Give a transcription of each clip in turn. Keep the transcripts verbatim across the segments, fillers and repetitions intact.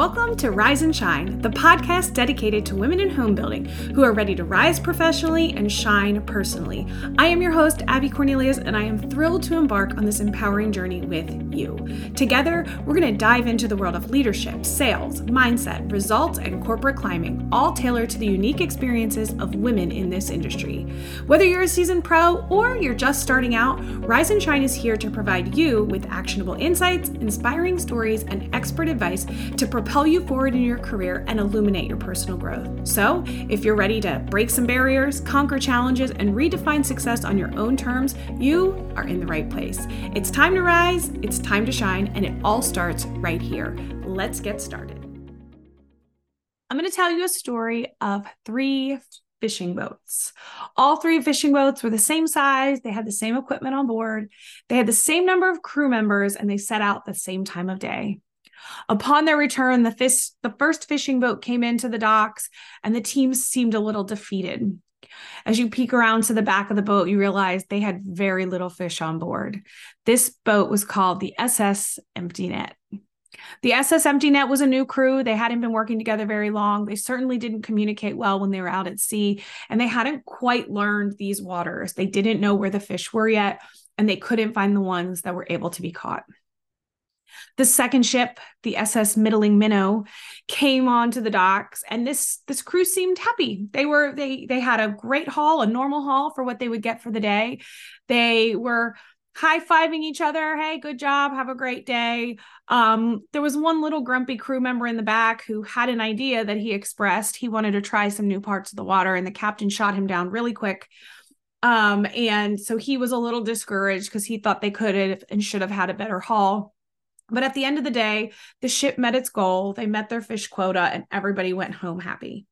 Welcome to Rise and Shine, the podcast dedicated to women in home building who are ready to rise professionally and shine personally. I am your host, Abby Cornelius, and I am thrilled to embark on this empowering journey with you. Together, we're going to dive into the world of leadership, sales, mindset, results, and corporate climbing, all tailored to the unique experiences of women in this industry. Whether you're a seasoned pro or you're just starting out, Rise and Shine is here to provide you with actionable insights, inspiring stories, and expert advice to propel you forward in your career and illuminate your personal growth. So, if you're ready to break some barriers, conquer challenges, and redefine success on your own terms, you are in the right place. It's time to rise, it's time to shine, and it all starts right here. Let's get started. I'm going to tell you a story of three fishing boats. All three fishing boats were the same size. They had the same equipment on board. They had the same number of crew members, and they set out the same time of day. Upon their return, the, fish, the first fishing boat came into the docks, and the team seemed a little defeated. As you peek around to the back of the boat, you realize they had very little fish on board. This boat was called the S S Empty Net. The S S Empty Net was a new crew. They hadn't been working together very long. They certainly didn't communicate well when they were out at sea, and they hadn't quite learned these waters. They didn't know where the fish were yet, and they couldn't find the ones that were able to be caught. The second ship, the S S Middling Minnow, came onto the docks, and this, this crew seemed happy. They were they they had a great haul, a normal haul for what they would get for the day. They were high-fiving each other. Hey, good job. Have a great day. Um, there was one little grumpy crew member in the back who had an idea that he expressed. He wanted to try some new parts of the water, and the captain shot him down really quick. Um, and so he was a little discouraged because he thought they could have and should have had a better haul. But at the end of the day, the ship met its goal. They met their fish quota, and everybody went home happy.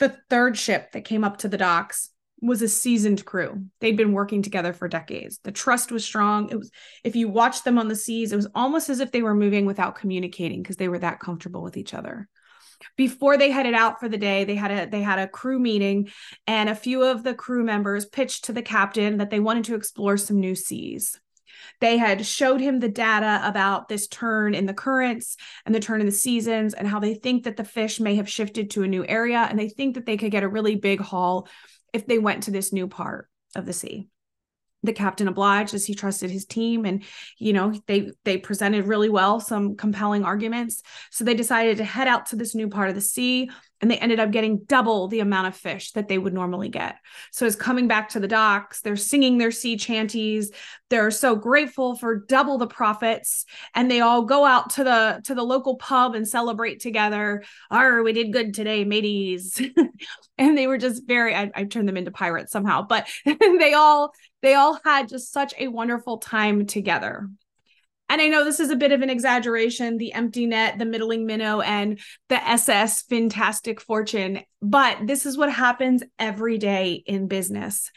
The third ship that came up to the docks was a seasoned crew. They'd been working together for decades. The trust was strong. It was, if you watched them on the seas, it was almost as if they were moving without communicating because they were that comfortable with each other. Before they headed out for the day, they had a they had a crew meeting, and a few of the crew members pitched to the captain that they wanted to explore some new seas. They had showed him the data about this turn in the currents and the turn in the seasons and how they think that the fish may have shifted to a new area, and they think that they could get a really big haul if they went to this new part of the sea. The captain obliged as he trusted his team, and, you know, they, they presented really well some compelling arguments. So they decided to head out to this new part of the sea, and they ended up getting double the amount of fish that they would normally get. So as coming back to the docks, they're singing their sea chanties. They're so grateful for double the profits, and they all go out to the, to the local pub and celebrate together. Arr, we did good today, mateys. And they were just very, I, I turned them into pirates somehow, but they all, they all had just such a wonderful time together. And I know this is a bit of an exaggeration, the Empty Net, the Middling Minnow, and the S S Fin-tastic Fortune, but this is what happens every day in business.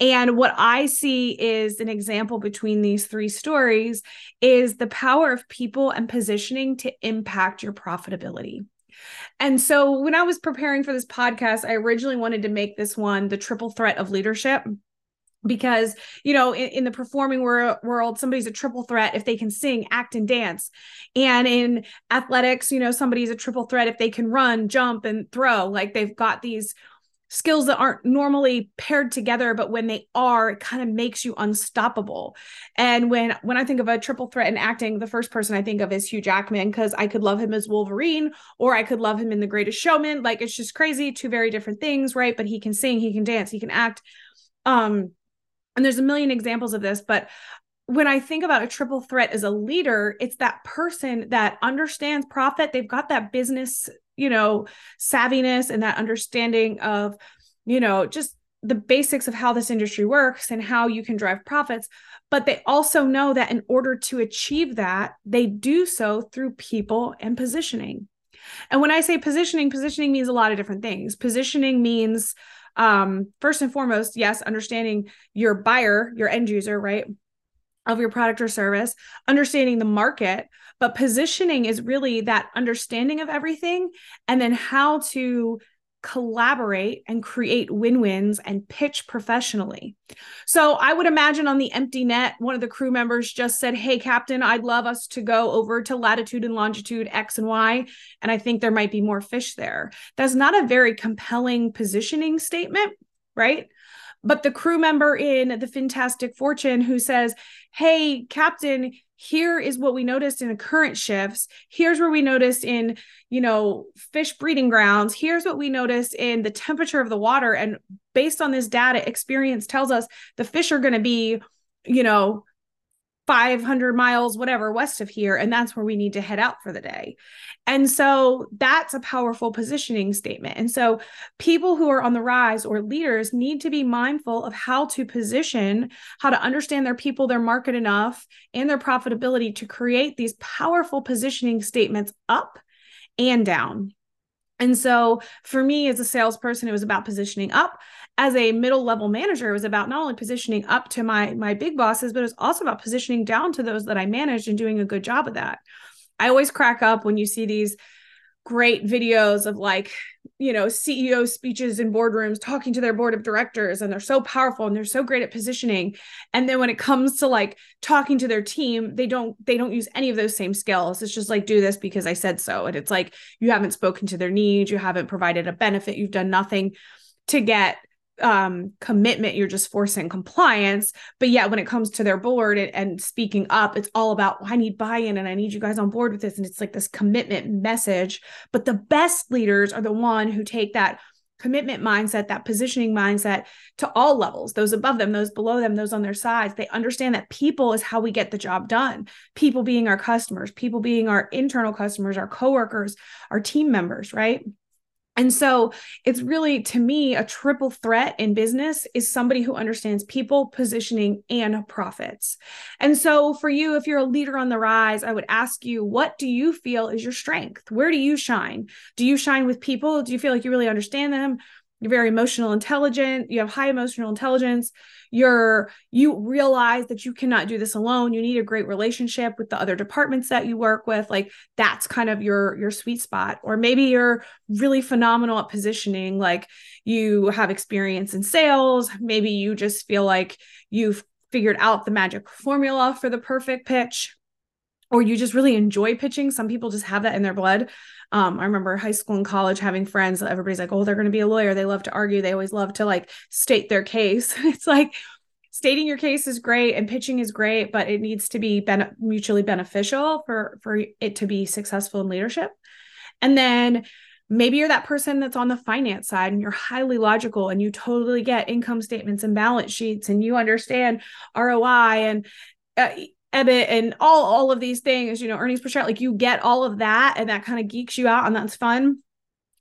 And what I see is an example between these three stories is the power of people and positioning to impact your profitability. And so when I was preparing for this podcast, I originally wanted to make this one the triple threat of leadership. Because, you know, in, in the performing wor- world, somebody's a triple threat if they can sing, act, and dance. And in athletics, you know, somebody's a triple threat if they can run, jump, and throw. Like, they've got these skills that aren't normally paired together, but when they are, it kind of makes you unstoppable. And when, when I think of a triple threat in acting, the first person I think of is Hugh Jackman, because I could love him as Wolverine, or I could love him in The Greatest Showman. Like, it's just crazy. Two very different things, right? But he can sing, he can dance, he can act. Um, And there's a million examples of this, but when I think about a triple threat as a leader, it's that person that understands profit. They've got that business, you know, savviness and that understanding of, you know, just the basics of how this industry works and how you can drive profits. But they also know that in order to achieve that, they do so through people and positioning. And when I say positioning, positioning means a lot of different things. Positioning means Um, first and foremost, yes, understanding your buyer, your end user, right, of your product or service, understanding the market, but positioning is really that understanding of everything and then how to collaborate and create win-wins and pitch professionally. So I would imagine on The Empty Net, one of the crew members just said, hey, Captain, I'd love us to go over to latitude and longitude X and Y, and I think there might be more fish there. That's not a very compelling positioning statement, right? But the crew member in the Fin-tastic Fortune who says, hey, Captain, here is what we noticed in the current shifts. Here's where we noticed in, you know, fish breeding grounds. Here's what we noticed in the temperature of the water. And based on this data, experience tells us the fish are going to be, you know, five hundred miles, whatever, west of here. And that's where we need to head out for the day. And so that's a powerful positioning statement. And so people who are on the rise or leaders need to be mindful of how to position, how to understand their people, their market enough, and their profitability to create these powerful positioning statements up and down. And so for me as a salesperson, it was about positioning up. As a middle level manager, it was about not only positioning up to my, my big bosses, but it was also about positioning down to those that I managed and doing a good job of that. I always crack up when you see these great videos of like, you know, C E O speeches in boardrooms talking to their board of directors, and they're so powerful and they're so great at positioning. And then when it comes to like talking to their team, they don't, they don't use any of those same skills. It's just like, do this because I said so. And it's like, you haven't spoken to their needs. You haven't provided a benefit. You've done nothing to get um, commitment. You're just forcing compliance. But yet when it comes to their board and, and speaking up, it's all about, well, I need buy-in and I need you guys on board with this. And it's like this commitment message, but the best leaders are the one who take that commitment mindset, that positioning mindset to all levels, those above them, those below them, those on their sides. They understand that people is how we get the job done. People being our customers, people being our internal customers, our coworkers, our team members, right? And so it's really, to me, a triple threat in business is somebody who understands people, positioning, and profits. And so for you, if you're a leader on the rise, I would ask you, what do you feel is your strength? Where do you shine? Do you shine with people? Do you feel like you really understand them? You're very emotional intelligent. You have high emotional intelligence. You're, you realize that you cannot do this alone. You need a great relationship with the other departments that you work with. Like that's kind of your, your sweet spot. Or maybe you're really phenomenal at positioning. Like you have experience in sales. Maybe you just feel like you've figured out the magic formula for the perfect pitch, or you just really enjoy pitching. Some people just have that in their blood. Um, I remember high school and college having friends that everybody's like, oh, they're going to be a lawyer. They love to argue. They always love to like state their case. It's like stating your case is great and pitching is great, but it needs to be ben- mutually beneficial for, for it to be successful in leadership. And then maybe you're that person that's on the finance side and you're highly logical and you totally get income statements and balance sheets and you understand R O I and uh, E B I T and all, all of these things, you know, earnings per share, like you get all of that and that kind of geeks you out and that's fun.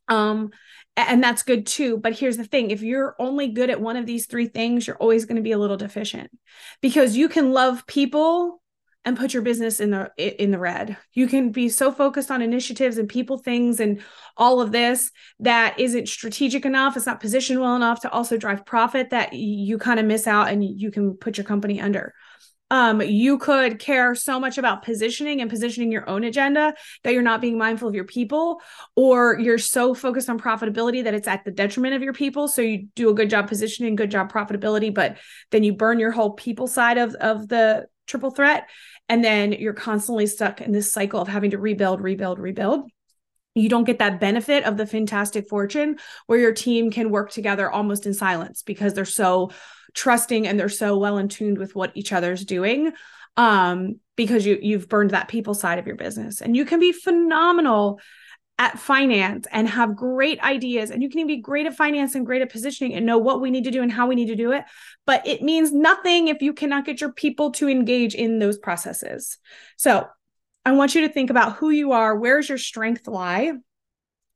Um, and that's good too. But here's the thing. If you're only good at one of these three things, you're always going to be a little deficient because you can love people and put your business in the, in the red. You can be so focused on initiatives and people things and all of this that isn't strategic enough. It's not positioned well enough to also drive profit that you kind of miss out and you can put your company under. Um, you could care so much about positioning and positioning your own agenda that you're not being mindful of your people, or you're so focused on profitability that it's at the detriment of your people. So you do a good job positioning, good job profitability, but then you burn your whole people side of, of the triple threat. And then you're constantly stuck in this cycle of having to rebuild, rebuild, rebuild. You don't get that benefit of the Fin-tastic Fortune where your team can work together almost in silence because they're so trusting and they're so well in tuned with what each other's doing um, because you, you've burned that people side of your business. And you can be phenomenal at finance and have great ideas. And you can be great at finance and great at positioning and know what we need to do and how we need to do it. But it means nothing if you cannot get your people to engage in those processes. So I want you to think about who you are, where's your strength lie,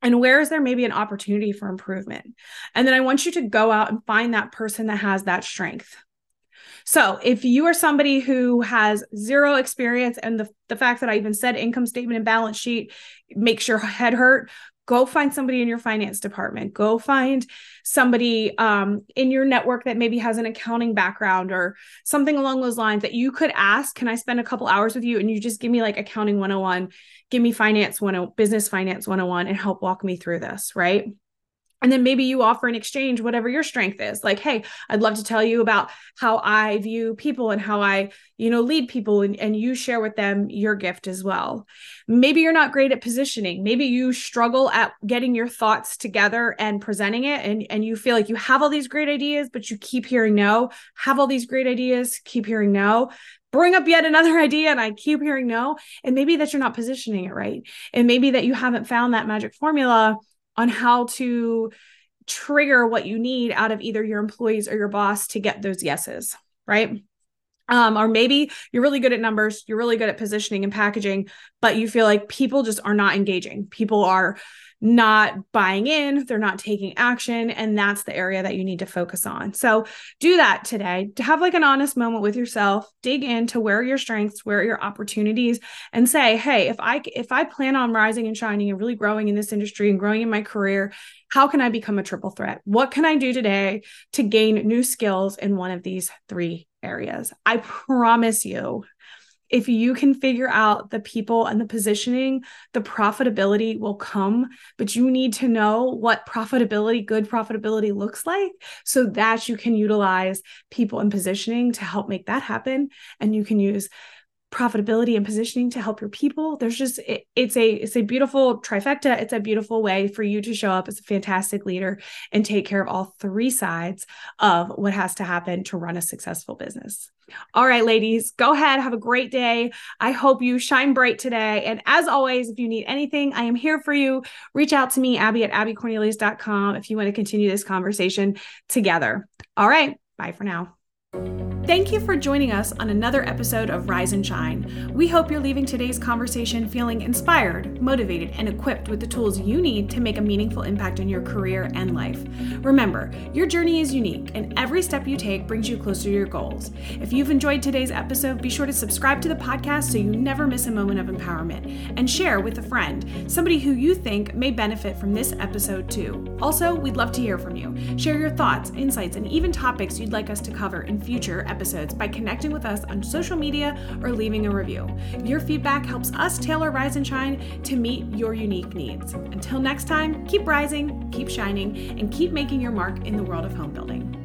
and where is there maybe an opportunity for improvement? And then I want you to go out and find that person that has that strength. So if you are somebody who has zero experience, and the, the fact that I even said income statement and balance sheet makes your head hurt, go find somebody in your finance department. Go find somebody um, in your network that maybe has an accounting background or something along those lines that you could ask, can I spend a couple hours with you? And you just give me like accounting one oh one, give me finance one oh one, business finance one oh one, and help walk me through this, right? And then maybe you offer in exchange whatever your strength is. Like, hey, I'd love to tell you about how I view people and how I, you know, lead people, and, and you share with them your gift as well. Maybe you're not great at positioning. Maybe you struggle at getting your thoughts together and presenting it. And, and you feel like you have all these great ideas, but you keep hearing no, have all these great ideas, keep hearing no. Bring up yet another idea and I keep hearing no. And maybe that you're not positioning it right. And maybe that you haven't found that magic formula on how to trigger what you need out of either your employees or your boss to get those yeses, right? Um, or maybe you're really good at numbers, you're really good at positioning and packaging, but you feel like people just are not engaging. People are not buying in, they're not taking action, and that's the area that you need to focus on. So do that today, to have like an honest moment with yourself, dig into where are your strengths, where are your opportunities, and say, hey, if I if I plan on rising and shining and really growing in this industry and growing in my career, how can I become a triple threat? What can I do today to gain new skills in one of these three areas? I promise you, if you can figure out the people and the positioning, the profitability will come, but you need to know what profitability, good profitability looks like so that you can utilize people and positioning to help make that happen. And you can use profitability and positioning to help your people. There's just, it, it's a, it's a beautiful trifecta. It's a beautiful way for you to show up as a fantastic leader and take care of all three sides of what has to happen to run a successful business. All right, ladies, go ahead. Have a great day. I hope you shine bright today. And as always, if you need anything, I am here for you. Reach out to me, Abby at abby cornelius dot com, if you want to continue this conversation together. All right. Bye for now. Thank you for joining us on another episode of Rise and Shine. We hope you're leaving today's conversation feeling inspired, motivated, and equipped with the tools you need to make a meaningful impact in your career and life. Remember, your journey is unique, and every step you take brings you closer to your goals. If you've enjoyed today's episode, be sure to subscribe to the podcast so you never miss a moment of empowerment, and share with a friend, somebody who you think may benefit from this episode too. Also, we'd love to hear from you. Share your thoughts, insights, and even topics you'd like us to cover in future episodes by connecting with us on social media or leaving a review. Your feedback helps us tailor Rise and Shine to meet your unique needs. Until next time, keep rising, keep shining, and keep making your mark in the world of home building.